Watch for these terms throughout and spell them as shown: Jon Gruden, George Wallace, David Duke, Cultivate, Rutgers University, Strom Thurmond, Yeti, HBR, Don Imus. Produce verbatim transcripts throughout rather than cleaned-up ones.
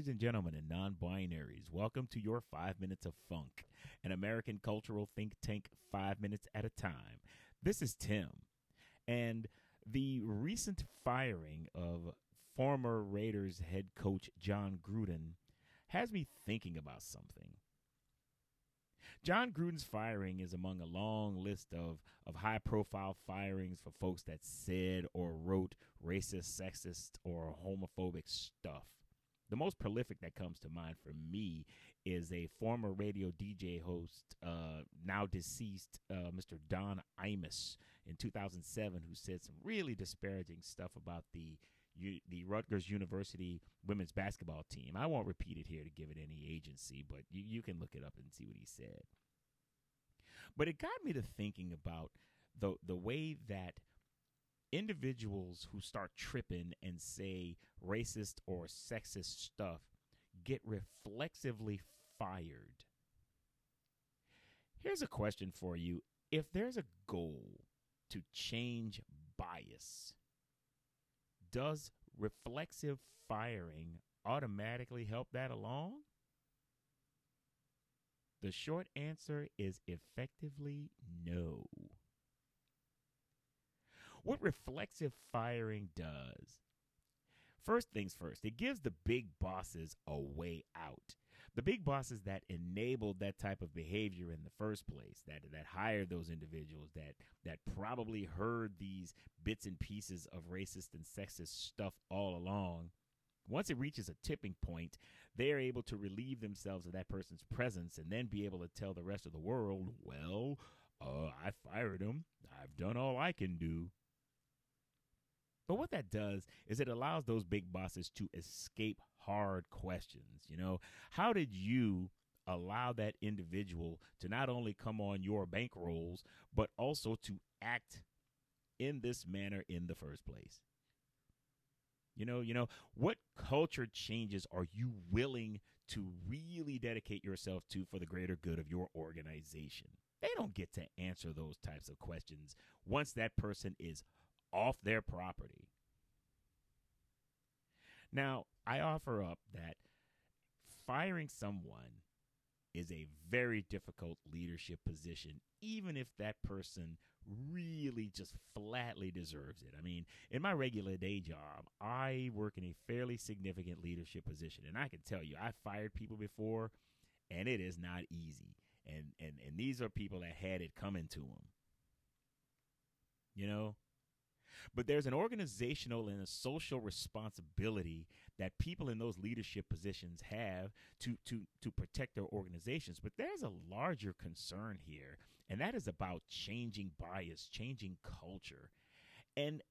Ladies and gentlemen and non-binaries, welcome to your Five Minutes of Funk, an American cultural think tank five minutes at a time. This is Tim, and the recent firing of former Raiders head coach Jon Gruden has me thinking about something. Jon Gruden's firing is among a long list of, of high-profile firings for folks that said or wrote racist, sexist, or homophobic stuff. The most prolific that comes to mind for me is a former radio D J host, uh, now deceased, uh, Mister Don Imus in two thousand seven, who said some really disparaging stuff about the You, the Rutgers University women's basketball team. I won't repeat it here to give it any agency, but you, you can look it up and see what he said. But it got me to thinking about the the way that individuals who start tripping and say racist or sexist stuff get reflexively fired. Here's a question for you. If there's a goal to change bias, does reflexive firing automatically help that along? The short answer is effectively no. What reflexive firing does, first things first, it gives the big bosses a way out. The big bosses that enabled that type of behavior in the first place, that that hired those individuals, that that probably heard these bits and pieces of racist and sexist stuff all along. Once it reaches a tipping point, they're able to relieve themselves of that person's presence and then be able to tell the rest of the world, well, uh, I fired him. I've done all I can do. But what that does is it allows those big bosses to escape hard questions. You know, how did you allow that individual to not only come on your bankrolls, but also to act in this manner in the first place? You know, you know, what culture changes are you willing to really dedicate yourself to for the greater good of your organization? They don't get to answer those types of questions once that person is off their property. Now, I offer up that firing someone is a very difficult leadership position, even if that person really just flatly deserves it. I mean, in my regular day job, I work in a fairly significant leadership position, and I can tell you, I fired people before, and it is not easy. And and and these are people that had it coming to them. You know? But there's an organizational and a social responsibility that people in those leadership positions have to, to, to protect their organizations. But there's a larger concern here, and that is about changing bias, changing culture. And,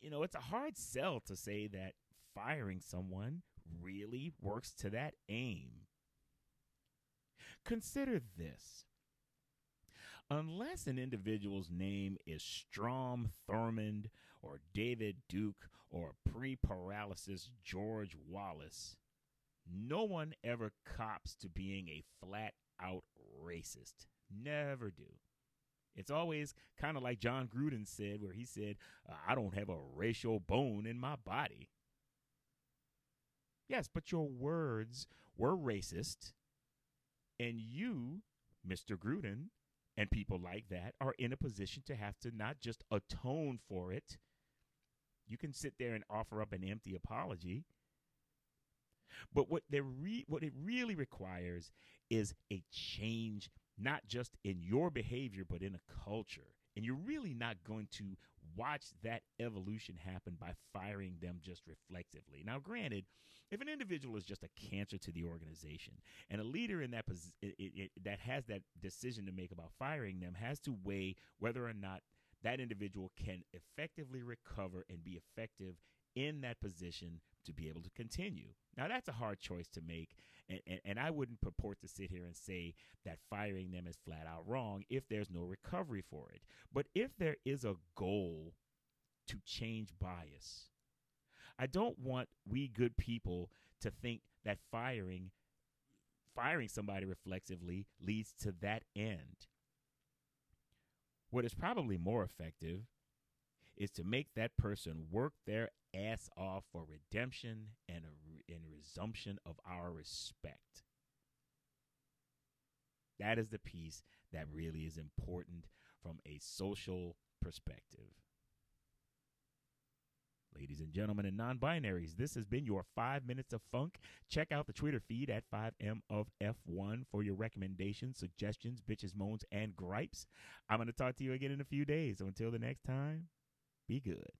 you know, it's a hard sell to say that firing someone really works to that aim. Consider this. Unless an individual's name is Strom Thurmond or David Duke or pre-paralysis George Wallace, no one ever cops to being a flat-out racist. Never do. It's always kind of like Jon Gruden said, where he said, I don't have a racial bone in my body. Yes, but your words were racist, and you, Mister Gruden, and people like that are in a position to have to not just atone for it. You can sit there and offer up an empty apology. But what, they re- what it really requires is a change, not just in your behavior, but in a culture. And you're really not going to watch that evolution happen by firing them just reflexively. Now, granted, if an individual is just a cancer to the organization and a leader in that pos- it, it, that has that decision to make about firing them has to weigh whether or not that individual can effectively recover and be effective in that position to be able to continue. Now, that's a hard choice to make, and, and, and I wouldn't purport to sit here and say that firing them is flat out wrong if there's no recovery for it. But if there is a goal to change bias, I don't want we good people to think that firing, firing somebody reflexively leads to that end. What is probably more effective is to make that person work their ass off for redemption and, a, and resistance. presumption of our respect. That is the piece that really is important from a social perspective. Ladies and gentlemen and non-binaries, this has been your five minutes of funk. Check out the Twitter feed at five M of F one for your recommendations, suggestions, bitches, moans, and gripes. I'm going to talk to you again in a few days. So until the next time, be good.